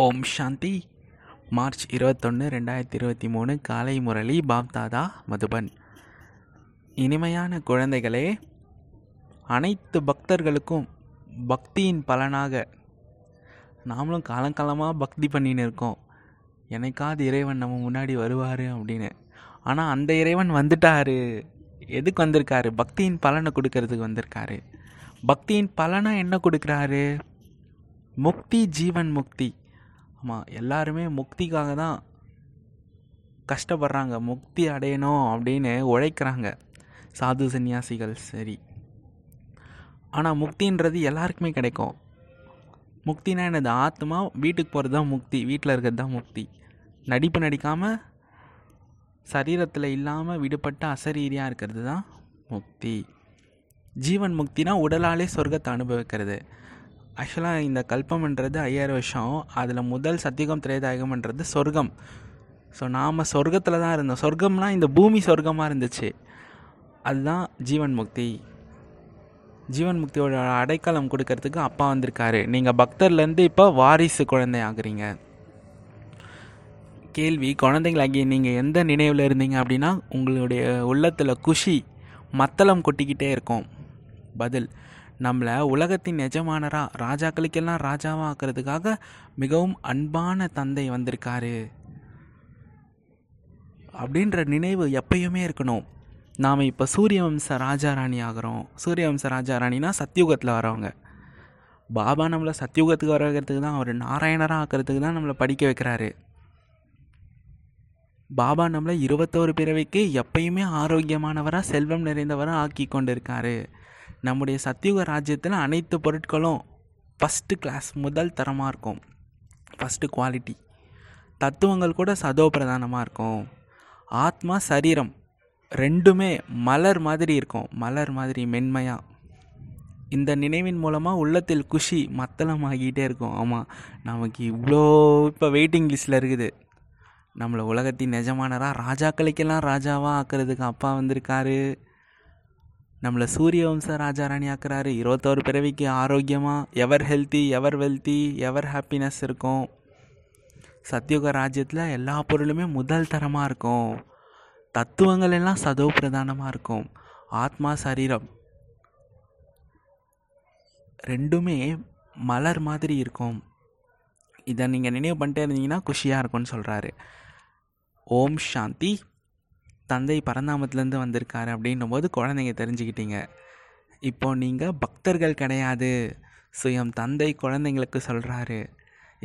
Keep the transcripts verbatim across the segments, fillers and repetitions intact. ஓம் சாந்தி. March இருபத்தொன்று ரெண்டாயிரத்தி இருபத்தி மூணு காலை முரளி பாப்தாதா மதுபன். இனிமையான குழந்தைகளே, அனைத்து பக்தர்களுக்கும் பக்தியின் பலனாக நாமளும் காலங்காலமாக பக்தி பண்ணின்னு இருக்கோம். எனக்காவது இறைவன் நம்ம முன்னாடி வருவார் அப்படின்னு. ஆனால் அந்த இறைவன் வந்துட்டார். எதுக்கு வந்திருக்காரு? பக்தியின் பலனை கொடுக்கறதுக்கு வந்திருக்காரு. பக்தியின் பலனை என்ன கொடுக்குறாரு? முக்தி, ஜீவன் முக்தி. ஆமாம், எல்லாருமே முக்திக்காக தான் கஷ்டப்படுறாங்க. முக்தி அடையணும் அப்படின்னு உழைக்கிறாங்க சாது சன்னியாசிகள். சரி, ஆனால் முக்தின்றது எல்லாருக்குமே கிடைக்கும். முக்தினா என்னது? ஆத்மா வீட்டுக்கு போகிறது தான் முக்தி, வீட்டில் இருக்கிறது தான் முக்தி. நடிப்பு நடிக்காமல் சரீரத்தில் இல்லாமல் விடுபட்ட அசரீரியாக இருக்கிறது தான் முக்தி. ஜீவன் முக்தினா உடலாலே சொர்க்கத்தை அனுபவிக்கிறது. ஆக்சுவலாக இந்த கல்பம்ன்றது ஐயாயிரம் வருஷம். அதில் முதல் சத்தியகம் திரேதாயுகம்ன்றது சொர்க்கம். ஸோ நாம் சொர்க்கத்தில் தான் இருந்தோம். சொர்க்கம்னா இந்த பூமி சொர்க்கமாக இருந்துச்சு. அதுதான் ஜீவன் முக்தி. ஜீவன் முக்தியோட அடைக்கலம் கொடுக்கறதுக்கு அப்பா வந்திருக்காரு. நீங்கள் பக்தர்லேருந்து இப்போ வாரிசு குழந்தை ஆகுறீங்க. கேள்வி, குழந்தைங்களாகி நீங்கள் எந்த நினைவில் இருந்தீங்க அப்படின்னா உங்களுடைய உள்ளத்தில் குஷி மத்தளம் கொட்டிக்கிட்டே இருக்கும். பதில், நம்மளை உலகத்தின் எஜமானரா ராஜாக்களுக்கெல்லாம் ராஜாவாக ஆக்கிறதுக்காக மிகவும் அன்பான தந்தை வந்திருக்காரு அப்படின்ற நினைவு எப்பயுமே இருக்கணும். நாம் இப்போ சூரியவம்ச ராஜாராணி ஆகிறோம். சூரியவம்ச ராஜாராணினா சத்தியுகத்தில் வரவங்க. பாபா நம்மளை சத்தியுகத்துக்கு வர வைக்கிறதுக்கு தான், அவர் நாராயணராக ஆக்கிறதுக்கு தான் நம்மளை படிக்க வைக்கிறாரு. பாபா நம்மளை இருபத்தோரு பிறவிக்கு எப்பயுமே ஆரோக்கியமானவராக செல்வம் நிறைந்தவராக ஆக்கி கொண்டிருக்காரு. நம்முடைய சத்தியுக ராஜ்யத்தில் அனைத்து பொருட்களும் ஃபஸ்ட்டு கிளாஸ், முதல் தரமாக இருக்கும், ஃபஸ்ட்டு குவாலிட்டி. தத்துவங்கள் கூட சதோ பிரதானமாக இருக்கும். ஆத்மா சரீரம் ரெண்டுமே மலர் மாதிரி இருக்கும், மலர் மாதிரி மென்மையாக. இந்த நினைவின் மூலமாக உள்ளத்தில் குஷி மத்தளம் ஆகிட்டே இருக்கும். ஆமாம், நமக்கு இவ்வளோ இப்போ வெயிட்டிங் லிஸ்ட்டில் இருக்குது. நம்மளை உலகத்தின் நிஜமானராக ராஜாக்களுக்கெல்லாம் ராஜாவாக ஆக்கிறதுக்கு அப்பா வந்திருக்காரு. நம்மளை சூரியவம்ச ராஜாராணி ஆக்குறாரு. இருபத்தோரு பிறவிக்கு ஆரோக்கியமாக, ever healthy, ever wealthy, ever happiness இருக்கும். சத்தியுக ராஜ்யத்தில் எல்லா பொருளுமே முதல் தரமாக இருக்கும். தத்துவங்கள் எல்லாம் சதோ பிரதானமாக இருக்கும். ஆத்மா சரீரம் ரெண்டுமே மலர் மாதிரி இருக்கும். இதை நீங்கள் நினைவு பண்ணிட்டே இருந்தீங்கன்னா குஷியாக இருக்கும்னு சொல்கிறாரு. ஓம் சாந்தி. தந்தை பரந்தாமத்துலேருந்து வந்திருக்காரு அப்படின்னும் போது குழந்தைங்க தெரிஞ்சுக்கிட்டீங்க. இப்போது நீங்கள் பக்தர்கள் கிடையாது. சுயம் தந்தை குழந்தைங்களுக்கு சொல்கிறாரு.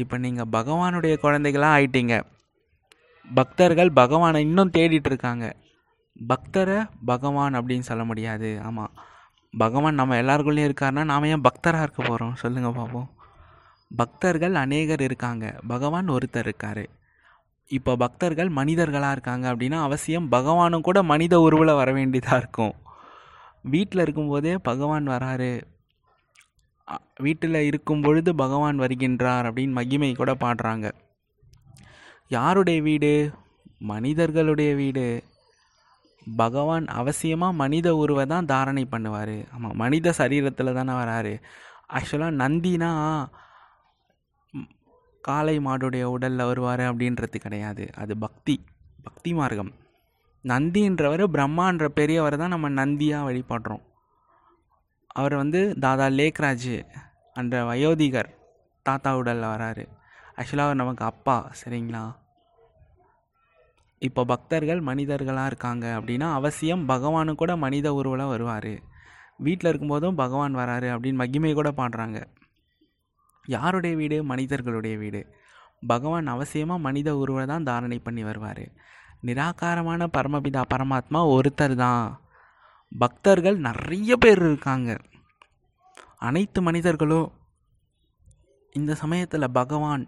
இப்போ நீங்கள் பகவானுடைய குழந்தைகளாக ஆயிட்டீங்க. பக்தர்கள் பகவானை இன்னும் தேடிட்டுருக்காங்க. பக்தரை பகவான் அப்படின்னு சொல்ல முடியாது. ஆமாம், பகவான் நம்ம எல்லாருக்குள்ளேயும் இருக்காருன்னா நாம் ஏன் பக்தராக இருக்க போகிறோம்? சொல்லுங்கள் பாப்போம். பக்தர்கள் அநேகர் இருக்காங்க, பகவான் ஒருத்தர் இருக்கார். இப்போ பக்தர்கள் மனிதர்களாக இருக்காங்க அப்படின்னா அவசியம் பகவானும் கூட மனித உருவில் வர வேண்டியதாக இருக்கும். வீட்டில் இருக்கும்போதே பகவான் வராரு, வீட்டில் இருக்கும் பொழுது பகவான் வருகின்றார் அப்படின்னு மகிமை கூட பாடுறாங்க. யாருடைய வீடு? மனிதர்களுடைய வீடு. பகவான் அவசியமாக மனித உருவை தான் தாரணை பண்ணுவார். ஆமாம், மனித சரீரத்தில் தானே வராரு. ஆக்சுவலாக நந்தினா காளை மாடுடைய உடலில் வருவார் அப்படின்றது கிடையாது. அது பக்தி, பக்தி மார்க்கம். நந்தின்றவர் பிரம்மான்ற பெரியவர் தான் நம்ம நந்தியாக வழிபடுறோம். அவர் வந்து தாதா லேக்ராஜ் என்ற வயோதிகர் தாத்தா உடலில் வராரு. ஆக்சுவலாக அவர் நமக்கு அப்பா. சரிங்களா? இப்போ பக்தர்கள் மனிதர்களாக இருக்காங்க அப்படின்னா அவசியம் பகவானு கூட மனித உருவலாக வருவார். வீட்டில் இருக்கும்போதும் பகவான் வராரு அப்படின்னு மகிமை கூட பாடுறாங்க. யாருடைய வீடு? மனிதர்களுடைய வீடு. பகவான் அவசியமாக மனித உருவை தான் தாரணை பண்ணி வருவார். நிராகாரமான பரமபிதா பரமாத்மா ஒருத்தர் தான். பக்தர்கள் நிறைய பேர் இருக்காங்க. அனைத்து மனிதர்களும் இந்த சமயத்தில் பகவான்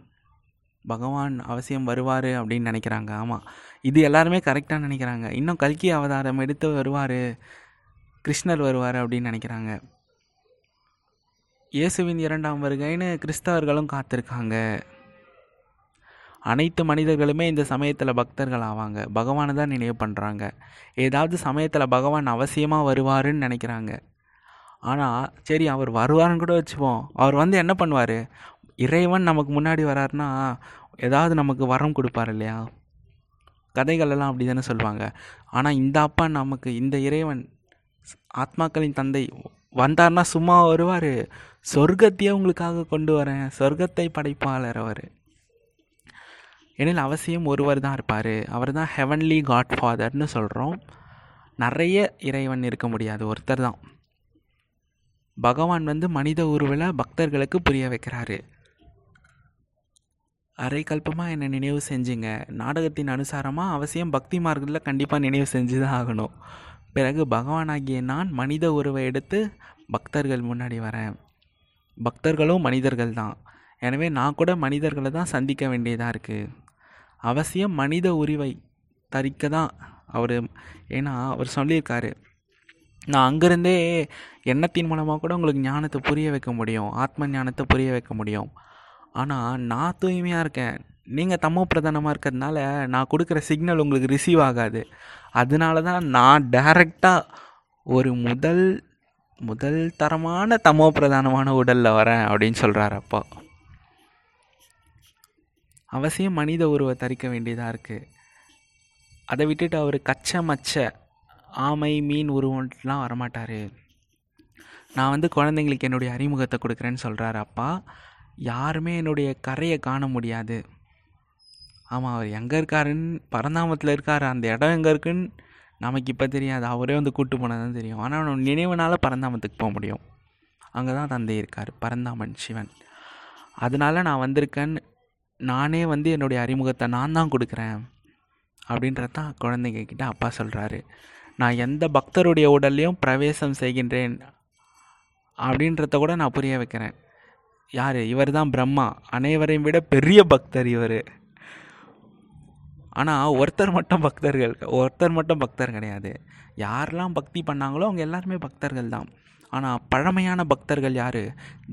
பகவான் அவசியம் வருவார் அப்படின்னு நினைக்கிறாங்க. ஆமாம், இது எல்லாருமே கரெக்டாக நினைக்கிறாங்க. இன்னும் கல்கி அவதாரம் எடுத்து வருவார், கிருஷ்ணர் வருவார் அப்படின்னு நினைக்கிறாங்க. இயேசுவின் இரண்டாம் வருகைன்னு கிறிஸ்தவர்களும் காத்திருக்காங்க. அனைத்து மனிதர்களுமே இந்த சமயத்தில் பக்தர்கள் ஆவாங்க. பகவானை தான் நினைவு பண்ணுறாங்க. ஏதாவது சமயத்தில் பகவான் அவசியமாக வருவாருன்னு நினைக்கிறாங்க. ஆனால் சரி, அவர் வருவாருன்னு கூட வச்சுப்போம். அவர் வந்து என்ன பண்ணுவார்? இறைவன் நமக்கு முன்னாடி வராருன்னா ஏதாவது நமக்கு வரம் கொடுப்பார் இல்லையா? கதைகளெல்லாம் அப்படி தானே சொல்லுவாங்க. ஆனால் இந்த அப்பா நமக்கு, இந்த இறைவன் ஆத்மாக்களின் தந்தை வந்தார்னா சும்மா வருவார்? சொர்க்கத்தையே உங்களுக்காக கொண்டு வரேன், சொர்க்கத்தை படைப்பாளர் அவர். எனில் அவசியம் ஒருவர் தான் இருப்பார், அவர் தான் ஹெவன்லி காட்ஃபாதர்னு சொல்கிறோம். நிறைய இறைவன் இருக்க முடியாது, ஒருத்தர் தான். பகவான் வந்து மனித உருவில் பக்தர்களுக்கு புரிய வைக்கிறாரு. அரை கல்பமாக என்னை நினைவு செஞ்சுங்க, நாடகத்தின் அனுசாரமாக அவசியம் பக்தி மார்க்கத்தில் கண்டிப்பாக நினைவு செஞ்சு தான் ஆகணும். பிறகு பகவானாகிய நான் மனித உருவை எடுத்து பக்தர்கள் முன்னாடி வரேன். பக்தர்களும் மனிதர்கள் தான், எனவே நான் கூட மனிதர்களை தான் சந்திக்க வேண்டியதாக இருக்குது. அவசியம் மனித உருவை தரிக்க தான் அவர். ஏன்னா அவர் சொல்லியிருக்காரு, நான் அங்கேருந்தே எண்ணத்தின் மூலமாக கூட உங்களுக்கு ஞானத்தை புரிய வைக்க முடியும், ஆத்ம ஞானத்தை புரிய வைக்க முடியும். ஆனால் நான் தூய்மையாக இருக்கேன், நீங்கள் தமோ பிரதானமாக இருக்கிறதுனால நான் கொடுக்குற சிக்னல் உங்களுக்கு ரிசீவ் ஆகாது. அதனால தான் நான் டைரெக்டாக ஒரு முதல் முதல் தரமான தமோ பிரதானமான உடலில் வரேன் அப்படின்னு சொல்கிறார் அப்பா. அவசியம் மனித உருவை தரிக்க வேண்டியதாக இருக்குது. அதை விட்டுட்டு அவர் கச்ச மச்ச ஆமை மீன் உருவம்லாம் வரமாட்டார். நான் வந்து குழந்தைங்களுக்கு என்னுடைய அறிமுகத்தை கொடுக்குறேன்னு சொல்கிறார் அப்பா. யாருமே என்னுடைய கரையை காண முடியாது. ஆமாம், அவர் எங்கே இருக்காருன்னு, பரந்தாமத்தில் இருக்கார், அந்த இடம் எங்கே இருக்குன்னு நமக்கு இப்போ தெரியாது, அவரே வந்து கூப்பிட்டு போனால் தான் தெரியும். ஆனால் அவன் நினைவுனால் பரந்தாமத்துக்கு போக முடியும், அங்கே தான் தந்தை இருக்கார், பரந்தாமன் சிவன். அதனால் நான் வந்திருக்கேன்னு நானே வந்து என்னுடைய அறிமுகத்தை நான் தான் கொடுக்குறேன் அப்படின்றது தான் குழந்தைங்க கிட்டே அப்பா சொல்கிறாரு. நான் எந்த பக்தருடைய உடல்லையும் பிரவேசம் செய்கின்றேன் அப்படின்றத கூட நான் புரிய வைக்கிறேன். யார்? இவர் தான் பிரம்மா, அனைவரையும் விட பெரிய பக்தர் இவர். ஆனால் ஒருத்தர் மட்டும் பக்தர்கள் ஒருத்தர் மட்டும் பக்தர் கிடையாது. யாரெல்லாம் பக்தி பண்ணாங்களோ அவங்க எல்லாருமே பக்தர்கள் தான். ஆனால் பழமையான பக்தர்கள் யார்?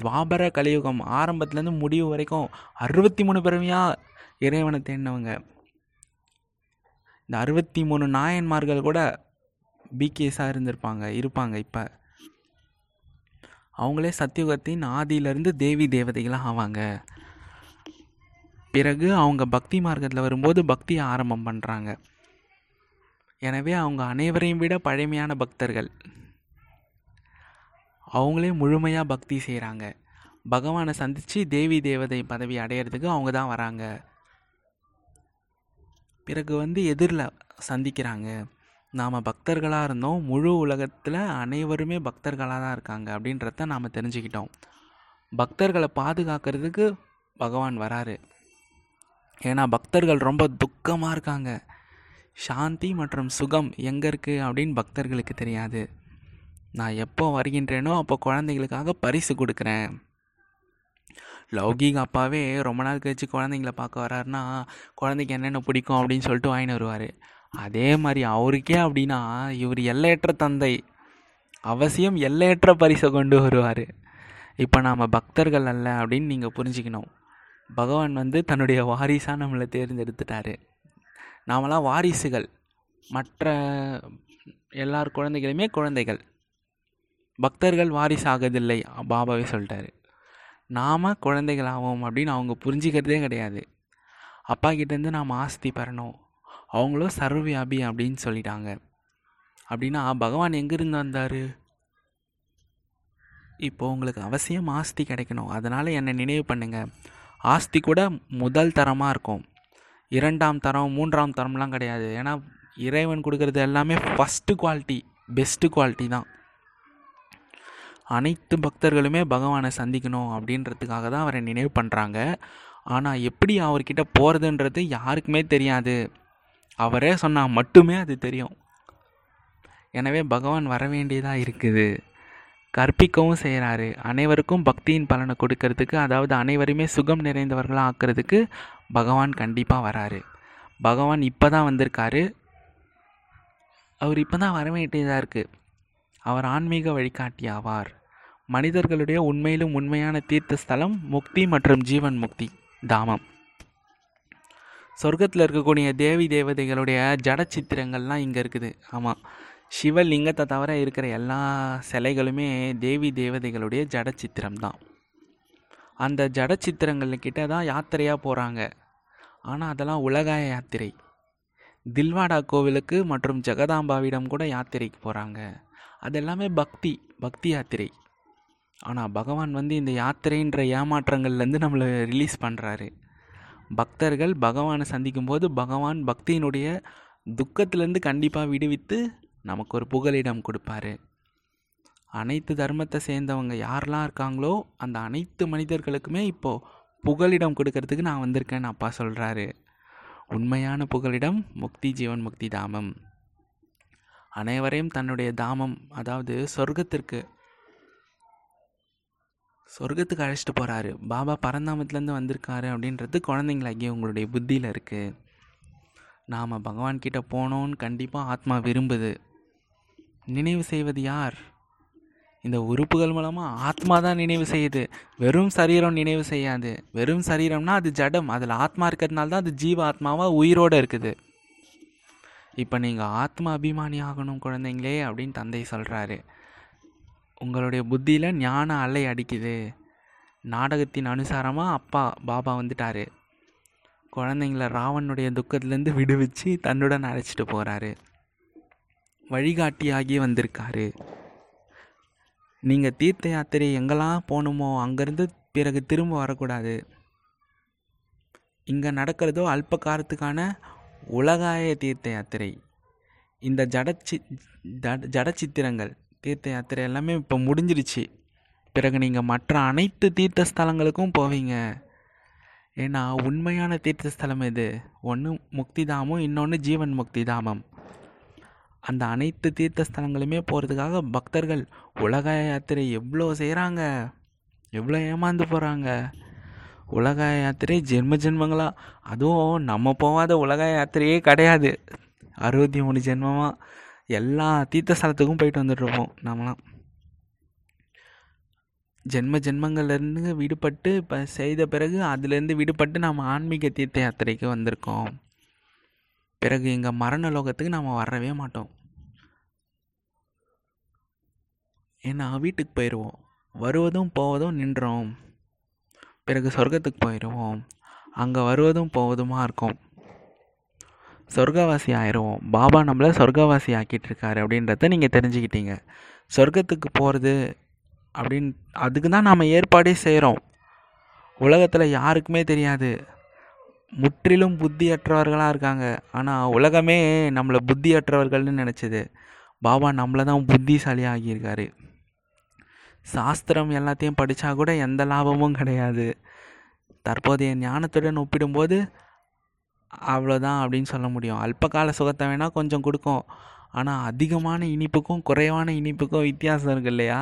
துவாபர கலியுகம் ஆரம்பத்துலேருந்து முடிவு வரைக்கும் அறுபத்தி மூணு பிறவியாக இறைவனை தேடினவங்க. இந்த அறுபத்தி மூணு நாயன்மார்கள் கூட பிகேஸாக இருந்திருப்பாங்க இருப்பாங்க இப்போ. அவங்களே சத்தியுகத்தின் ஆதியிலேருந்து தேவி தேவதைகளாக ஆவாங்க. பிறகு அவங்க பக்தி மார்க்கத்தில் வரும்போது பக்தியை ஆரம்பம் பண்ணுறாங்க. எனவே அவங்க அனைவரையும் விட பழமையான பக்தர்கள். அவங்களே முழுமையாக பக்தி செய்கிறாங்க. பகவானை சந்தித்து தேவி தேவதை பதவி அடையிறதுக்கு அவங்க தான் வராங்க. பிறகு வந்து எதிரில் சந்திக்கிறாங்க. நாம் பக்தர்களாக இருந்தோம், முழு உலகத்தில் அனைவருமே பக்தர்களாக தான் இருக்காங்க அப்படின்றத நாம் தெரிஞ்சுக்கிட்டோம். பக்தர்களை பாதுகாக்கிறதுக்கு பகவான் வராரு. ஏன்னா பக்தர்கள் ரொம்ப துக்கமாக இருக்காங்க. சாந்தி மற்றும் சுகம் எங்கே இருக்குது அப்படின்னு பக்தர்களுக்கு தெரியாது. நான் எப்போ வருகின்றேனோ அப்போ குழந்தைங்களுக்காக பரிசு கொடுக்குறேன். லௌகிக அப்பாவே ரொம்ப நாள் கழித்து குழந்தைங்கள பார்க்க வராருன்னா குழந்தைக்கு என்னென்ன பிடிக்கும் அப்படின்னு சொல்லிட்டு வாங்கின்னு வருவார். அதே மாதிரி அவருக்கே அப்படின்னா இவர் எல்லையற்ற தந்தை, அவசியம் எல்லையற்ற பரிசை கொண்டு வருவார். இப்போ நாம் பக்தர்கள் அல்ல அப்படின்னு நீங்கள் புரிஞ்சுக்கணும். பகவான் வந்து தன்னுடைய வாரிசாக நம்மளை தேர்ந்தெடுத்துட்டாரு. நாமெல்லாம் வாரிசுகள், மற்ற எல்லார் குழந்தைகளுமே குழந்தைகள். பக்தர்கள் வாரிசாகதில்லை பாபாவே சொல்லிட்டாரு. நாம் குழந்தைகளாகும் அப்படின்னு அவங்க புரிஞ்சிக்கிறதே கிடையாது. அப்பா கிட்டேருந்து நாம் ஆஸ்தி பெறணும், அவங்களும் சர்வவியாபி அப்படின்னு சொல்லிட்டாங்க. அப்படின்னா பகவான் எங்கேருந்து வந்தார்? இப்போ உங்களுக்கு அவசியம் ஆஸ்தி கிடைக்கணும், அதனால் என்னை நினைவு பண்ணுங்கள். ஆஸ்தி கூட முதல் தரமாக இருக்கும், இரண்டாம் தரம் மூன்றாம் தரம்லாம் கிடையாது. ஏன்னா இறைவன் கொடுக்கறது எல்லாமே ஃபஸ்ட்டு குவாலிட்டி, பெஸ்ட்டு குவாலிட்டி தான். அனைத்து பக்தர்களுமே பகவானை சந்திக்கணும் அப்படின்றதுக்காக தான் அவரை நினைவு பண்ணுறாங்க. ஆனால் எப்படி அவர்கிட்ட போகிறதுன்றது யாருக்குமே தெரியாது, அவரே சொன்னால் மட்டுமே அது தெரியும். எனவே பகவான் வர வேண்டியதாக இருக்குது. கற்பிக்கவும் செய்கிறாரு, அனைவருக்கும் பக்தியின் பலனை கொடுக்கறதுக்கு, அதாவது அனைவருமே சுகம் நிறைந்தவர்களாக ஆக்கிறதுக்கு பகவான் கண்டிப்பாக வராரு. பகவான் இப்போ தான் வந்திருக்காரு, அவர் இப்போ தான் வர வேண்டியதாக இருக்குது. அவர் ஆன்மீக வழிகாட்டி ஆவார். மனிதர்களுடைய உண்மையிலும் உண்மையான தீர்த்த ஸ்தலம் முக்தி மற்றும் ஜீவன் முக்தி தாமம். சொர்க்கத்தில் இருக்கக்கூடிய தேவி தேவதைகளுடைய ஜட சித்திரங்கள்லாம் இங்கே இருக்குது. ஆமாம், சிவலிங்கத்தை தவிர இருக்கிற எல்லா சிலைகளுமே தேவி தேவதைகளுடைய ஜட சித்திரம் தான். அந்த ஜட சித்திரங்கள்கிட்ட தான் யாத்திரையாக போகிறாங்க. ஆனால் அதெல்லாம் உலகாய யாத்திரை. தில்வாடா கோவிலுக்கு மற்றும் ஜெகதாம்பாவிடம் கூட யாத்திரைக்கு போகிறாங்க. அதெல்லாமே பக்தி பக்தி யாத்திரை. ஆனால் பகவான் வந்து இந்த யாத்திரைன்ற ஏமாற்றங்கள்லேருந்து நம்மளை ரிலீஸ் பண்ணுறாரு. பக்தர்கள் பகவானை சந்திக்கும்போது பகவான் பக்தியினுடைய துக்கத்திலேருந்து கண்டிப்பாக விடுவித்து நமக்கு ஒரு புகலிடம் கொடுப்பாரு. அனைத்து தர்மத்தை சேர்ந்தவங்க யாரெல்லாம் இருக்காங்களோ அந்த அனைத்து மனிதர்களுக்குமே இப்போது புகலிடம் கொடுக்கறதுக்கு நான் வந்திருக்கேன்னு அப்பா சொல்கிறாரு. உண்மையான புகலிடம் முக்தி, ஜீவன் முக்தி தாமம். அனைவரையும் தன்னுடைய தாமம், அதாவது சொர்க்கத்திற்கு சொர்க்கத்துக்கு அழைச்சிட்டு போகிறாரு. பாபா பரந்தாமத்துலேருந்து வந்திருக்காரு அப்படின்றது குழந்தைங்களாகி உங்களுடைய புத்தியில் இருக்குது. நாம் பகவான்கிட்ட போனோன்னு கண்டிப்பாக ஆத்மா விரும்புது. நினைவு செய்வது யார்? இந்த உறுப்புகள் மூலமாக ஆத்மா தான் நினைவு செய்யுது. வெறும் சரீரம் நினைவு செய்யாது. வெறும் சரீரம்னா அது ஜடம், அதில் ஆத்மா இருக்கிறதுனால தான் அது ஜீவ ஆத்மாவாக உயிரோடு இருக்குது. இப்போ நீங்கள் ஆத்மா அபிமானி ஆகணும் குழந்தைங்களே அப்படின்னு தந்தை சொல்கிறாரு. உங்களுடைய புத்தியில் ஞான அலை அடிக்குது. நாடகத்தின் அனுசாரமாக அப்பா பாபா வந்துட்டார். குழந்தைங்கள ராவனுடைய துக்கத்துலேருந்து விடுவிச்சு தன்னுடன் அழைச்சிட்டு போகிறாரு. வழிகாட்டியாகி வந்திருக்காரு. நீங்கள் தீர்த்த யாத்திரை எங்கெல்லாம் போகணுமோ அங்கேருந்து பிறகு திரும்ப வரக்கூடாது. இங்கே நடக்கிறதோ அல்ப காலத்துக்கான உலகாய தீர்த்த யாத்திரை. இந்த ஜடச்சி ஜட ஜடச்சித்திரங்கள் தீர்த்த யாத்திரை எல்லாமே இப்போ முடிஞ்சிடுச்சு. பிறகு நீங்கள் மற்ற அனைத்து தீர்த்த ஸ்தலங்களுக்கும் போவீங்க. ஏன்னா உண்மையான தீர்த்த ஸ்தலம் இது ஒன்று முக்தி தாமம், இன்னொன்று ஜீவன் முக்தி தாமம். அந்த அனைத்து தீர்த்த ஸ்தலங்களுமே போகிறதுக்காக பக்தர்கள் உலகாய யாத்திரை எவ்வளோ செய்கிறாங்க, எவ்வளோ ஏமாந்து போகிறாங்க. உலகாய யாத்திரை ஜென்ம ஜென்மங்களாக, அதுவும் நம்ம போகாத உலகாய யாத்திரையே கிடையாது. அறுபத்தி மூணு ஜென்மமாக எல்லா தீர்த்த ஸ்தலத்துக்கும் போயிட்டு வந்துட்டுருப்போம் நம்மளாம். ஜென்ம ஜென்மங்கள்லேருந்து விடுபட்டு இப்போ செய்த பிறகு அதுலேருந்து விடுபட்டு நம்ம ஆன்மீக தீர்த்த யாத்திரைக்கு வந்திருக்கோம். பிறகு எங்கள் மரண லோகத்துக்கு நம்ம வரவே மாட்டோம். ஏன்னா வீட்டுக்கு போயிடுவோம். வருவதும் போவதும் நின்றோம். பிறகு சொர்க்கத்துக்கு போயிடுவோம். அங்கே வருவதும் போவதுமாக இருக்கும். சொர்க்கவாசி ஆயிடுவோம். பாபா நம்மளை சொர்க்கவாசி ஆக்கிட்டுருக்காரு அப்படின்றத நீங்கள் தெரிஞ்சுக்கிட்டீங்க. சொர்க்கத்துக்கு போகிறது அப்படின்னு அதுக்கு தான் நாம் ஏற்பாடே செய்கிறோம். உலகத்தில் யாருக்குமே தெரியாது. முற்றிலும் புத்தியற்றவர்களாக இருக்காங்க. ஆனால் உலகமே நம்மளை புத்தியற்றவர்கள்னு நினச்சிது. பாபா நம்மளை தான் புத்திசாலி ஆகியிருக்காரு. சாஸ்திரம் எல்லாத்தையும் படித்தா கூட எந்த லாபமும் கிடையாது. தற்போதைய ஞானத்துடன் ஒப்பிடும்போது அவ்வளோதான் அப்படின்னு சொல்ல முடியும். அல்பகால சுகத்தை வேணால் கொஞ்சம் கொடுக்கும். ஆனால் அதிகமான இனிப்புக்கும் குறைவான இனிப்புக்கும் வித்தியாசம் இருக்கு இல்லையா?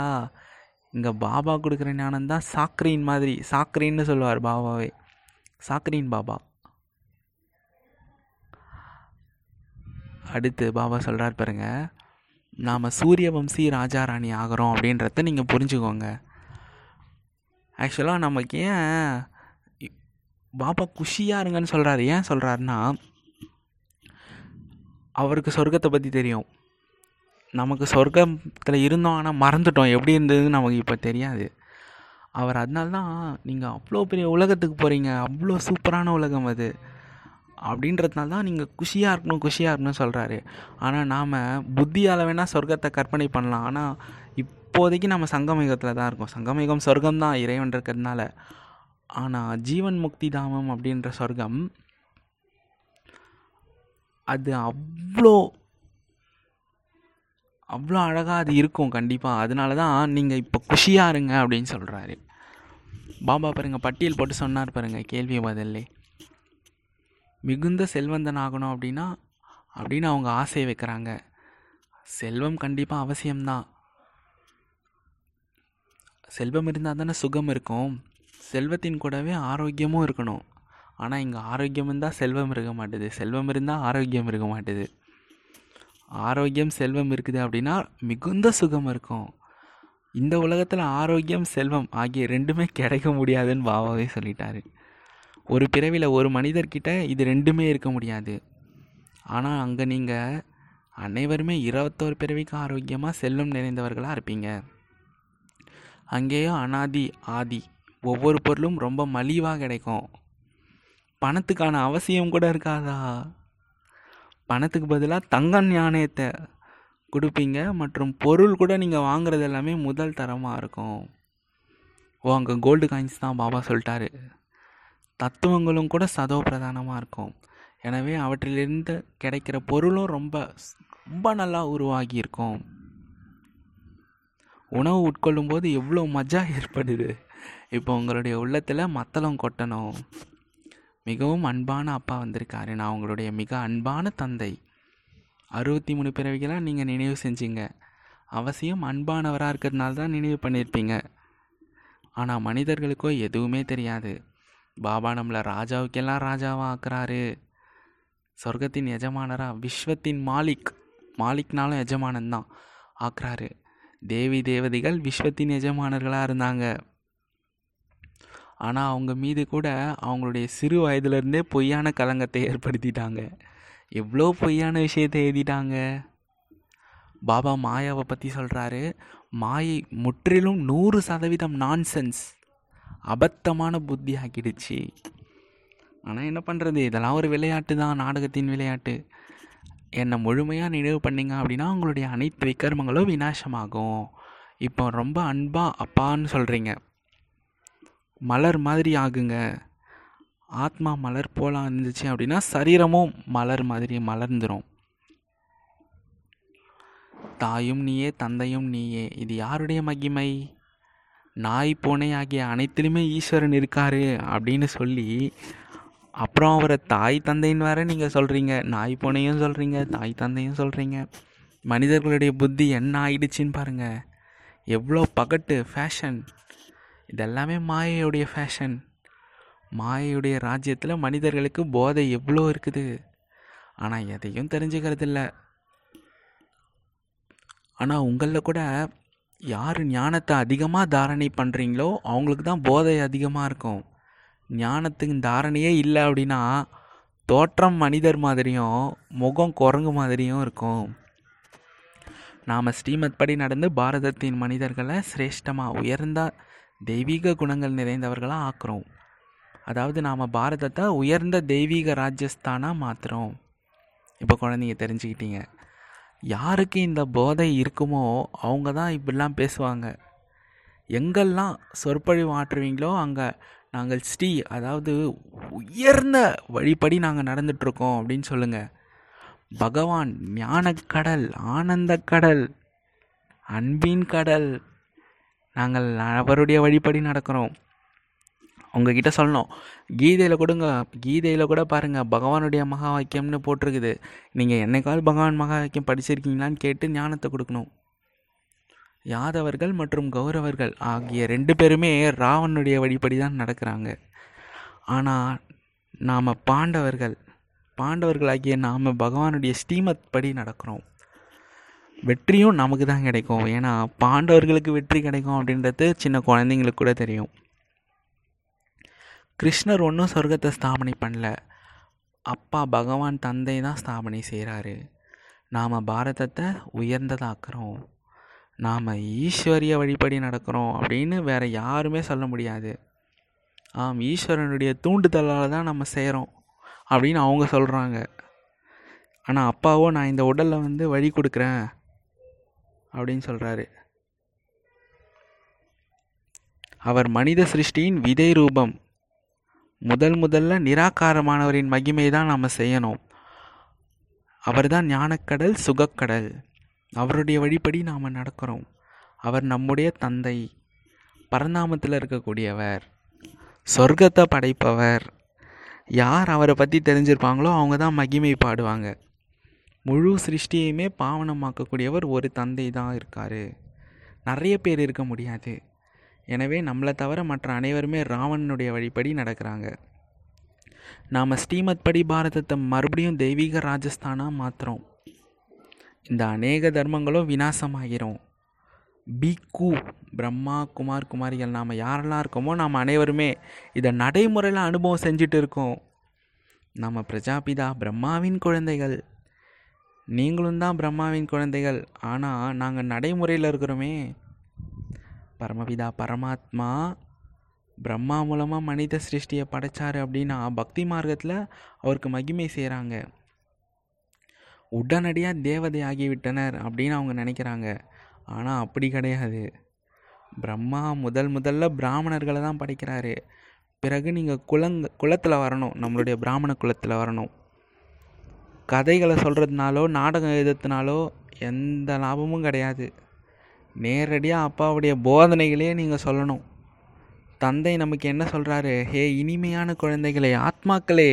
இங்கே பாபா கொடுக்குற ஞானம் தான் சாக்ரீன் மாதிரி. சாக்ரீன்னு சொல்லுவார் பாபாவே, சாக்ரீன் பாபா. அடுத்து பாபா சொல்கிறார் பாருங்க, நாம் சூரிய வம்சி ராஜா ராணி ஆகிறோம் அப்படின்றத நீங்கள் புரிஞ்சுக்கோங்க. ஆக்சுவலாக நமக்கு ஏன் பாபா குஷியாக இருங்கன்னு சொல்கிறாரு? ஏன் சொல்கிறாருன்னா அவருக்கு சொர்க்கத்தை பற்றி தெரியும். நமக்கு சொர்க்கத்தில் இருந்தோம் ஆனால் மறந்துட்டோம் எப்படி இருந்ததுன்னு நமக்கு இப்போ தெரியாது. அவர் அதனால்தான் நீங்கள் அவ்வளோ பெரிய உலகத்துக்கு போகிறீங்க, அவ்வளோ சூப்பரான உலகம் அது அப்படின்றதுனால தான் நீங்கள் குஷியாக இருக்கணும் குஷியாக இருக்கணும்னு சொல்கிறாரு. ஆனால் நாம் புத்தியால் வேணால் சொர்க்கத்தை கற்பனை பண்ணலாம். ஆனால் இப்போதைக்கு நம்ம சங்கமயுகத்தில் தான் இருக்கோம். சங்கமயுகம் சொர்க்கம் தான் இறைவன் இருக்கிறதுனால. ஆனால் ஜீவன் முக்தி தாமம் அப்படின்ற சொர்க்கம் அது அவ்வளோ அவ்வளோ அழகாக அது இருக்கும் கண்டிப்பாக. அதனால தான் நீங்கள் இப்போ குஷியாக இருங்க அப்படின்னு சொல்கிறாரு பாபா. பாருங்கள், பட்டியல் போட்டு சொன்னார் பாருங்கள் கேள்வி பதிலே. மிகுந்த செல்வந்தன் ஆகணும் அப்படின்னா அப்படின்னு அவங்க ஆசையை வைக்கிறாங்க. செல்வம் கண்டிப்பாக அவசியம்தான். செல்வம் இருந்தால் தானே சுகம் இருக்கும். செல்வத்தின் கூடவே ஆரோக்கியமும் இருக்கணும். ஆனால் இங்கே ஆரோக்கியம் இருந்தால் செல்வம் இருக்க மாட்டுது, செல்வம் இருந்தால் ஆரோக்கியம் இருக்க மாட்டுது. ஆரோக்கியம் செல்வம் இருக்குது அப்படின்னா மிகுந்த சுகம் இருக்கும். இந்த உலகத்தில் ஆரோக்கியம் செல்வம் ஆகிய ரெண்டுமே கிடைக்க முடியாதுன்னு பாபாவே சொல்லிட்டாரு. ஒரு பிறவியில் ஒரு மனிதர்கிட்ட இது ரெண்டுமே இருக்க முடியாது. ஆனால் அங்கே நீங்கள் அனைவருமே இருபத்தோரு பிறவிக்கு ஆரோக்கியமாக செல்வம் நிறைந்தவர்களாக இருப்பீங்க. அங்கேயும் அனாதி ஆதி ஒவ்வொரு பொருளும் ரொம்ப மலிவாக கிடைக்கும். பணத்துக்கான அவசியம் கூட இருக்காதா? பணத்துக்கு பதிலாக தங்க நாணயத்தை கொடுப்பீங்க. மற்றும் பொருள் கூட நீங்கள் வாங்குறது எல்லாமே முதல் தரமாக இருக்கும். ஓ, அங்கே கோல்டு காயின்ஸ் தான் பாபா சொல்லிட்டாரு. தத்துவங்களும் கூட சதோ பிரதானமாக இருக்கும். எனவே அவற்றிலிருந்து கிடைக்கிற பொருளும் ரொம்ப ரொம்ப நல்லா உருவாகி இருக்கும். உணவு உட்கொள்ளும் போது எவ்வளோ மஜா ஏற்படுது. இப்போ உங்களுடைய உள்ளத்தில் மத்தளம் கொட்டணும். மிகவும் அன்பான அப்பா வந்திருக்காரு. நான் உங்களுடைய மிக அன்பான தந்தை. அறுபத்தி மூணு பிறவிகளாக நீங்கள் நினைவு செஞ்சீங்க. அவசியம் அன்பானவராக இருக்கிறதுனால தான் நினைவு பண்ணியிருப்பீங்க. ஆனால் மனிதர்களுக்கோ எதுவுமே தெரியாது. பாபா நம்மளை ராஜாவுக்கெல்லாம் ராஜாவாக ஆக்குறாரு. சொர்க்கத்தின் எஜமானரா, விஸ்வத்தின் மாலிக், மாலிக்னாலும் எஜமானன் தான் ஆக்குறாரு. தேவி தேவதைகள் விஸ்வத்தின் எஜமானர்களாக இருந்தாங்க. ஆனால் அவங்க மீது கூட அவங்களுடைய சிறு வயதிலிருந்தே பொய்யான கலங்கத்தை ஏற்படுத்திட்டாங்க. எவ்வளோ பொய்யான விஷயத்தை எழுதிட்டாங்க. பாபா மாயாவை பற்றி சொல்கிறாரு. மாயை முற்றிலும் நூறு சதவீதம் நான்சென்ஸ், அபத்தமான புத்தி ஆக்கிடுச்சு. ஆனால் என்ன பண்ணுறது, இதெல்லாம் ஒரு விளையாட்டு தான், நாடகத்தின் விளையாட்டு. என்னை முழுமையாக நினைவு பண்ணிங்க அப்படின்னா உங்களுடைய அனைத்து விக்ரமங்களும் விநாசமாகும். இப்போ ரொம்ப அன்பாக அப்பான்னு சொல்கிறீங்க. மலர் மாதிரி ஆகுங்க. ஆத்மா மலர் போலாம் இருந்துச்சு அப்படின்னா சரீரமும் மலர் மாதிரி மலர்ந்துடும். தாயும் நீயே தந்தையும் நீயே, இது யாருடைய மகிமை? நாய் பூனை ஆகிய அனைத்திலுமே ஈஸ்வரன் இருக்காரு அப்படின்னு சொல்லி அப்புறம் அவரை தாய் தந்தைன்னு வேற நீங்கள் சொல்கிறீங்க. நாய் பூனையும் சொல்கிறீங்க, தாய் தந்தையும் சொல்கிறீங்க. மனிதர்களுடைய புத்தி என்ன ஆயிடுச்சின்னு பாருங்கள். எவ்வளோ பகட்டு ஃபேஷன். இதெல்லாமே மாயையுடைய ஃபேஷன். மாயையுடைய ராஜ்யத்தில் மனிதர்களுக்கு போதை எவ்வளோ இருக்குது. ஆனால் எதையும் தெரிஞ்சுக்கிறதில்ல. ஆனால் உங்களில் கூட யார் ஞானத்தை அதிகமாக தாரணை பண்ணுறீங்களோ அவங்களுக்கு தான் போதை அதிகமாக இருக்கும். ஞானத்துக்கு தாரணையே இல்லை அப்படின்னா தோற்றம் மனிதர் மாதிரியும் முகம் குரங்கு மாதிரியும் இருக்கும். நாம் ஸ்ரீமத் படி நடந்து பாரதத்தின் மனிதர்களை சிரேஷ்டமாக உயர்ந்த தெய்வீக குணங்கள் நிறைந்தவர்களாக ஆக்குறோம். அதாவது நாம் பாரதத்தை உயர்ந்த தெய்வீக ராஜஸ்தானாக மாற்றுறோம். இப்போ குழந்தைங்க தெரிஞ்சுக்கிட்டீங்க. யாருக்கு இந்த போதை இருக்குமோ அவங்க தான் இப்படிலாம் பேசுவாங்க. எங்கெல்லாம் சொற்பொழிவு ஆற்றுவீங்களோ அங்கே நாங்கள் ஸ்ரீ, அதாவது உயர்ந்த வழிபடி நாங்கள் நடந்துகிட்ருக்கோம் அப்படின்னு சொல்லுங்கள். பகவான் ஞானக்கடல், ஆனந்த கடல், அன்பின் கடல், நாங்கள் அவருடைய வழிபடி நடக்கிறோம். உங்ககிட்ட சொல்லணும். கீதையில் கொடுங்க, கீதையில் கூட பாருங்கள், பகவானுடைய மகா வாக்கியம்னு போட்டிருக்குது. நீங்கள் என்னைக்காவது பகவான் மகா வாக்கியம் படிச்சிருக்கீங்களான்னு கேட்டு ஞானத்தை கொடுக்கணும். யாதவர்கள் மற்றும் கௌரவர்கள் ஆகிய ரெண்டு பேருமே ராவனுடைய வழிபடி தான் நடக்கிறாங்க. ஆனால் நாம் பாண்டவர்கள், பாண்டவர்களாகிய நாம் பகவானுடைய ஸ்ரீமத் படி நடக்கிறோம். வெற்றியும் நமக்கு தான் கிடைக்கும். ஏன்னா பாண்டவர்களுக்கு வெற்றி கிடைக்கும் அப்படின்றது சின்ன குழந்தைங்களுக்கு கூட தெரியும். கிருஷ்ணர் ஒன்றும் சொர்க்கத்தை ஸ்தாபனை பண்ணல. அப்பா பகவான் தந்தை தான் ஸ்தாபனை செய்கிறாரு. நாம் பாரதத்தை உயர்ந்ததாக்குறோம். நாம் ஈஸ்வரிய வழிபடி நடக்கிறோம் அப்படின்னு வேறு யாருமே சொல்ல முடியாது. ஆம், ஈஸ்வரனுடைய தூண்டுதலால் தான் நம்ம செய்கிறோம் அப்படின்னு அவங்க சொல்கிறாங்க. ஆனால் அப்பாவோ நான் இந்த உடலில் வந்து வழி கொடுக்குறேன் அப்படின்னு சொல்கிறாரு. அவர் மனித சிருஷ்டியின் விதை ரூபம். முதல் முதல்ல நிராகாரமானவரின் மகிமை தான் நாம் செய்யணும். அவர் தான் ஞானக்கடல், சுகக்கடல். அவருடைய வழிபடி நாம் நடக்கிறோம். அவர் நம்முடைய தந்தை, பரந்தாமத்தில் இருக்கக்கூடியவர், சொர்க்கத்தை படைப்பவர். யார் அவரை பற்றி தெரிஞ்சிருப்பாங்களோ அவங்க தான் மகிமை பாடுவாங்க. முழு சிருஷ்டியுமே பாவனமாக்கக்கூடியவர் ஒரு தந்தை தான் இருக்கார். நிறைய பேர் இருக்க முடியாது. எனவே நம்மளை தவிர மற்ற அனைவருமே ராவணனுடைய வழிபடி நடக்கிறாங்க. நாம் ஸ்ரீமத் படி பாரதத்தை மறுபடியும் தெய்வீக ராஜஸ்தானாக மாற்றுறோம். இந்த அநேக தர்மங்களும் விநாசமாகிறோம். பிக்கு, பிரம்மா, குமார், குமாரிகள், நாம் யாரெல்லாம் இருக்கோமோ நாம் அனைவருமே இதை நடைமுறையில் அனுபவம் செஞ்சுட்டு இருக்கோம். நாம் பிரஜாபிதா பிரம்மாவின் குழந்தைகள். நீங்களும் தான் பிரம்மாவின் குழந்தைகள். ஆனால் நாங்கள் நடைமுறையில் இருக்கிறோமே. பரமபிதா பரமாத்மா பிரம்மா மூலமாக மனித சிருஷ்டியை படைத்தார் அப்படின்னா பக்தி மார்க்கத்தில் அவருக்கு மகிமை செய்கிறாங்க. உடனடியாக தேவதை ஆகிவிட்டனர் அப்படின்னு அவங்க நினைக்கிறாங்க. ஆனால் அப்படி கிடையாது. பிரம்மா முதல் முதல்ல பிராமணர்களை தான் படைக்கிறாரு. பிறகு நீங்கள் குலங்க குலத்தில் வரணும், நம்மளுடைய பிராமண குலத்தில் வரணும். கதைகளை சொல்கிறதுனாலோ நாடகம் எழுதுறதுனாலோ எந்த லாபமும் கிடையாது. நேரடியாக அப்பாவுடைய போதனைகளே நீங்கள் சொல்லணும். தந்தை நமக்கு என்ன சொல்கிறாரு? ஹே இனிமையான குழந்தைகளே, ஆத்மாக்களே,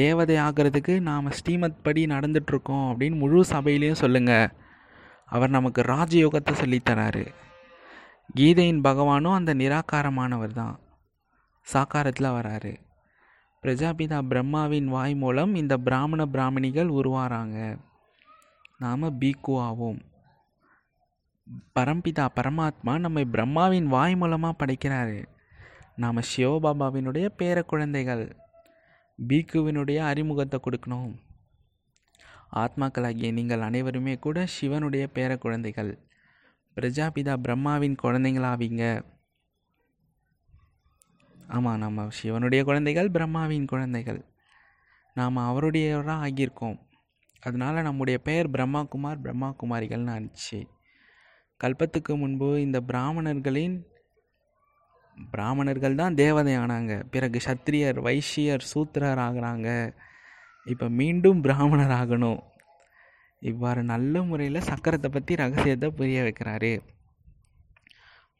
தேவதை ஆகிறதுக்கு நாம் ஸ்ரீமத் படி நடந்துகிட்ருக்கோம் அப்படின்னு முழு சபையிலையும் சொல்லுங்கள். அவர் நமக்கு ராஜயோகத்தை சொல்லித்தராரு. கீதையின் பகவானும் அந்த நிராகாரமானவர் தான், சாக்காரத்தில் வராரு. பிரஜாபிதா பிரம்மாவின் வாய் மூலம் இந்த பிராமண பிராமணிகள் உருவாகிறாங்க. நாம் பீக்கு ஆவோம். பரம்பிதா பரமாத்மா நம்மை பிரம்மாவின் வாய் மூலமாக படைக்கிறாரு. நாம் சிவபாபாவினுடைய பேர குழந்தைகள். பீக்குவினுடைய அறிமுகத்தை கொடுக்கணும். ஆத்மாக்களாகிய நீங்கள் அனைவருமே கூட சிவனுடைய பேர குழந்தைகள். பிரஜாபிதா பிரம்மாவின் குழந்தைங்களாவீங்க. ஆமாம், நம்ம சிவனுடைய குழந்தைகள், பிரம்மாவின் குழந்தைகள். நாம் அவருடையவராக ஆகியிருக்கோம். அதனால் நம்முடைய பெயர் பிரம்மா குமார், பிரம்மா குமாரிகள்னு ஆச்சு. கல்பத்துக்கு முன்பு இந்த பிராமணர்களின் பிராமணர்கள் தான் தேவதை ஆனாங்க. பிறகு சத்திரியர், வைசியர், சூத்திரர் ஆகிறாங்க. இப்போ மீண்டும் பிராமணர் ஆகணும். இவ்வாறு நல்ல முறையில் சக்கரத்தை பற்றி ரகசியத்தை புரிய வைக்கிறாரு.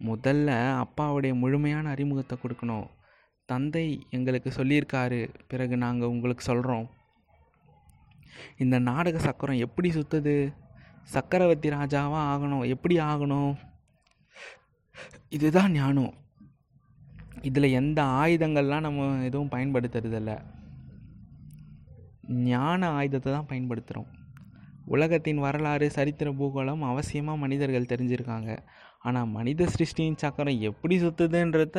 முதல்ல அப்பாவுடைய முழுமையான அறிமுகத்தை கொடுக்கணும். தந்தை எங்களுக்கு சொல்லியிருக்காரு, பிறகு நாங்கள் உங்களுக்கு சொல்கிறோம். இந்த நாடக சக்கரம் எப்படி சுற்றுது? சக்கரவர்த்தி ராஜாவாக ஆகணும். எப்படி ஆகணும்? இதுதான் ஞானம். இதில் எந்த ஆயுதங்கள்லாம் நம்ம எதுவும் பயன்படுத்துறதில்லை. ஞான ஆயுதத்தை தான் பயன்படுத்துகிறோம். உலகத்தின் வரலாறு, சரித்திர பூகோளம் அவசியமாக மனிதர்கள் தெரிஞ்சிருக்காங்க. ஆனால் மனித சிருஷ்டியின் சக்கரம் எப்படி சுற்றுதுன்றத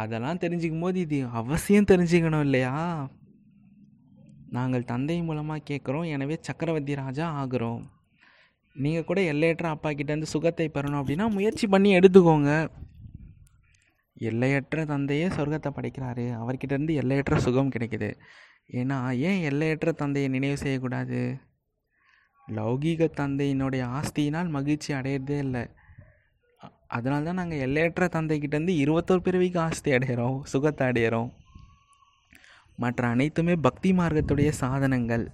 அதெல்லாம் தெரிஞ்சிக்கும் போது இது அவசியம் தெரிஞ்சுக்கணும் இல்லையா? நாங்கள் தந்தை மூலமாக கேட்குறோம், எனவே சக்கரவர்த்தி ராஜா ஆகிறோம். நீங்கள் கூட எல்லையற்ற அப்பா கிட்டேருந்து சுகத்தை பெறணும் அப்படின்னா முயற்சி பண்ணி எடுத்துக்கோங்க. எல்லையற்ற தந்தையே சொர்க்கத்தை படைக்கிறாரு. அவர்கிட்டேருந்து எல்லையற்ற சுகம் கிடைக்குது. ஏன்னா ஏன் எல்லையற்ற தந்தையை நினைவு செய்யக்கூடாது? லௌகீக தந்தையினுடைய ஆஸ்தியினால் மகிழ்ச்சி அடையிறதே இல்லை. அதனால தான் நாங்கள் எல்லையற்ற தந்தைக்கிட்டேருந்து இருபத்தோரு பிறவிக்கு ஆஸ்தி அடைகிறோம், சுகத்தை அடையிறோம். மற்ற அனைத்துமே பக்தி மார்க்கத்துடைய சாதனங்கள்.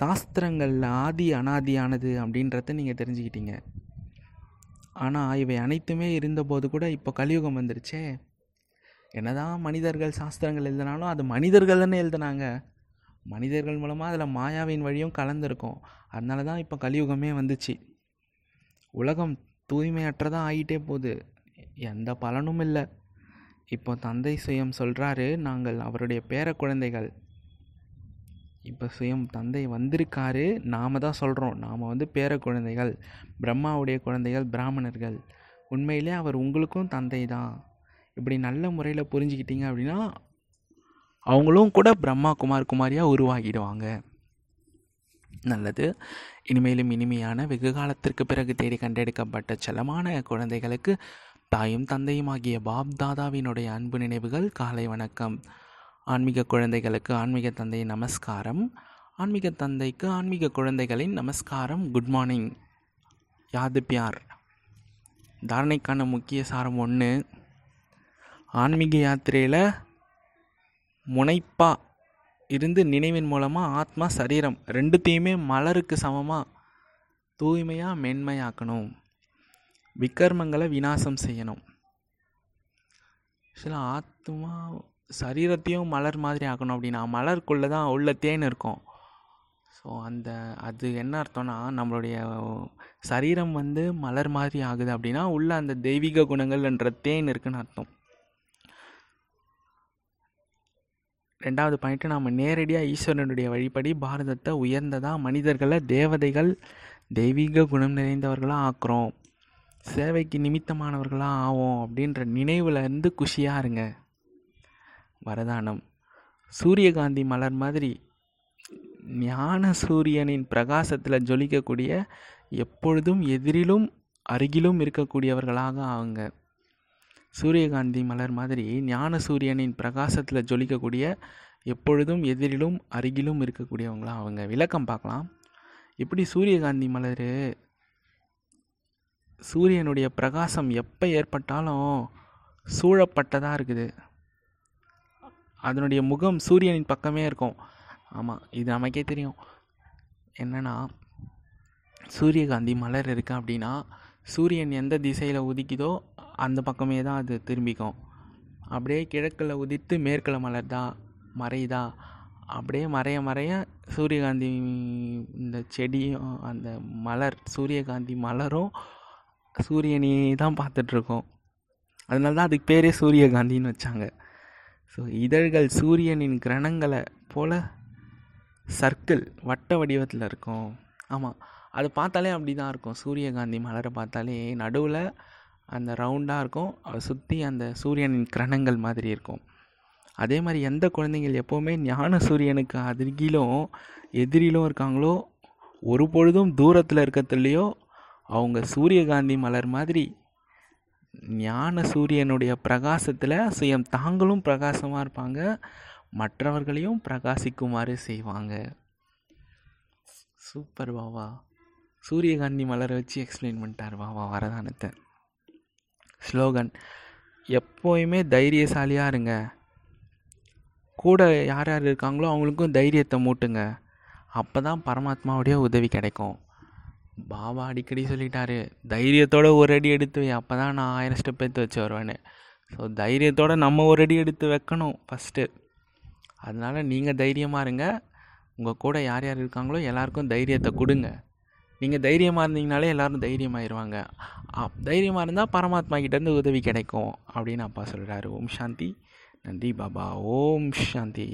சாஸ்திரங்களில் ஆதி அனாதியானது அப்படின்றத நீங்கள் தெரிஞ்சுக்கிட்டீங்க. ஆனால் இவை அனைத்துமே இருந்தபோது கூட இப்போ கலியுகம் வந்துருச்சே, என்னதான் மனிதர்கள் சாஸ்திரங்கள் எழுதினாலும் அது மனிதர்கள் தானே எழுதினாங்க. மனிதர்கள் மூலமாக அதில் மாயாவின் வழியும் கலந்துருக்கும். அதனால தான் இப்போ கலியுகமே வந்துச்சு. உலகம் தூய்மையற்றதாக ஆகிட்டே போகுது, எந்த பலனும் இல்லை. இப்போ தந்தை சுயம் சொல்கிறாரு, நாங்கள் அவருடைய பேர குழந்தைகள். இப்போ சுயம் தந்தை வந்திருக்காரு. நாம் தான் சொல்கிறோம், நாம் வந்து பேர குழந்தைகள், பிரம்மாவுடைய குழந்தைகள், பிராமணர்கள். உண்மையிலே அவர் உங்களுக்கும் தந்தை தான். இப்படி நல்ல முறையில் புரிஞ்சுக்கிட்டீங்க அப்படின்னா அவங்களும் கூட பிரம்மா குமார் குமாரியாக உருவாகிடுவாங்க. நல்லது. இனிமேலும் இனிமையான வெகு காலத்திற்கு பிறகு தேடி கண்டெடுக்கப்பட்ட செல்லமான குழந்தைகளுக்கு தாயும் தந்தையும் ஆகிய பாப் தாதாவினுடைய அன்பு நினைவுகள். காலை வணக்கம். ஆன்மீக குழந்தைகளுக்கு ஆன்மீக தந்தையின் நமஸ்காரம். ஆன்மீக தந்தைக்கு ஆன்மீக குழந்தைகளின் நமஸ்காரம். Good morning. யாது பியார் தாரணைக்கான முக்கிய சாரம் ஒன்று. ஆன்மீக யாத்திரையில் முனைப்பா இருந்து நினைவின் மூலமாக ஆத்மா சரீரம் ரெண்டுத்தையுமே மலருக்கு சமமாக தூய்மையாக மென்மையாக்கணும். விக்கர்மங்களை விநாசம் செய்யணும். சில ஆத்மா சரீரத்தையும் மலர் மாதிரி ஆக்கணும் அப்படின்னா மலருக்குள்ளே தான் உள்ள தேன் இருக்கும். ஸோ அந்த அது என்ன அர்த்தம்னா, நம்மளுடைய சரீரம் வந்து மலர் மாதிரி ஆகுது அப்படின்னா உள்ள அந்த தெய்வீக குணங்கள்ன்ற தேன் இருக்குன்னு அர்த்தம். ரெண்டாவது பாயிண்ட்டு, நாம் நேரடியாக ஈஸ்வரனுடைய வழிபடி பாரதத்தை உயர்ந்ததாக, மனிதர்களை தேவதைகள், தெய்வீக குணம் நிறைந்தவர்களாக ஆக்குறோம், சேவைக்கு நிமித்தமானவர்களாக ஆவோம் அப்படின்ற நினைவில் இருந்து குஷியாக இருங்க. வரதானம் சூரியகாந்தி மலர் மாதிரி ஞான சூரியனின் பிரகாசத்தில் ஜொலிக்கக்கூடிய, எப்பொழுதும் எதிரிலும் அருகிலும் இருக்கக்கூடியவர்களாக ஆகுங்க. சூரியகாந்தி மலர் மாதிரி ஞான சூரியனின் பிரகாசத்தில் ஜொலிக்கக்கூடிய எப்பொழுதும் எதிரிலும் அருகிலும் இருக்கக்கூடியவங்களாம் அவங்க. விளக்கம் பார்க்கலாம். இப்படி சூரியகாந்தி மலர் சூரியனுடைய பிரகாசம் எப்போ ஏற்பட்டாலும் சூழப்பட்டதாக இருக்குது. அதனுடைய முகம் சூரியனின் பக்கமே இருக்கும். ஆமாம், இது நமக்கே தெரியும். என்னென்னா, சூரியகாந்தி மலர் இருக்குது அப்படின்னா சூரியன் எந்த திசையில் உதிக்குதோ அந்த பக்கமே தான் அது திரும்பிக்கும். அப்படியே கிழக்கில் உதித்து மேற்கில் மலர்தா மறையுதா, அப்படியே மறைய மறைய சூரியகாந்தி இந்த செடியும் அந்த மலர் சூரியகாந்தி மலரும் சூரியனையே தான் பார்த்துட்ருக்கோம். அதனால தான் அதுக்கு பேரே சூரியகாந்தின்னு வச்சாங்க. ஸோ இதழ்கள் சூரியனின் கிரணங்களை போல் சர்க்கிள் வட்ட வடிவத்தில் இருக்கும். ஆமாம், அது பார்த்தாலே அப்படி தான் இருக்கும். சூரியகாந்தி மலரை பார்த்தாலே நடுவில் அந்த ரவுண்டாக இருக்கும், அதை சுற்றி அந்த சூரியனின் கிரணங்கள் மாதிரி இருக்கும். அதே மாதிரி எந்த குழந்தைகள் எப்போவுமே ஞான சூரியனுக்கு அருகிலும் எதிரிலும் இருக்காங்களோ, ஒரு பொழுதும் தூரத்தில் இருக்கிறதுலையோ, அவங்க சூரியகாந்தி மலர் மாதிரி ஞான சூரியனுடைய பிரகாசத்தில் சுயம் தாங்களும் பிரகாசமாக இருப்பாங்க, மற்றவர்களையும் பிரகாசிக்குமாறு செய்வாங்க. சூப்பர் பாவா, சூரியகாந்தி மலரை வச்சு எக்ஸ்பிளைன் பண்ணிட்டார் பாவா வரதானத்தை. ஸ்லோகன்: எப்போயுமே தைரியசாலியாக இருங்க, கூட யார் யார் இருக்காங்களோ அவங்களுக்கும் தைரியத்தை மூட்டுங்க, அப்போ தான் பரமாத்மாவுடைய உதவி கிடைக்கும். பாபா அடிக்கடி சொல்லிட்டாரு, தைரியத்தோடு ஒரு அடி எடுத்து வை, அப்போ தான் நான் ஆயிரம் ஸ்டெப் எடுத்து வச்சு வருவேன்னு. ஸோ தைரியத்தோடு நம்ம ஒரு அடி எடுத்து வைக்கணும் ஃபஸ்ட்டு. அதனால் நீங்கள் தைரியமாக இருங்க, உங்கள் கூட யார் யார் இருக்காங்களோ எல்லாருக்கும் தைரியத்தை கொடுங்க. நீங்கள் தைரியமாக இருந்தீங்கனாலே எல்லோரும் தைரியமாகிடுவாங்க. தைரியமாக இருந்தால் பரமாத்மா கிட்டேருந்து உதவி கிடைக்கும் அப்படின்னு அப்பா சொல்கிறாரு. ஓம் சாந்தி. நன்றி பாபா. ஓம் சாந்தி.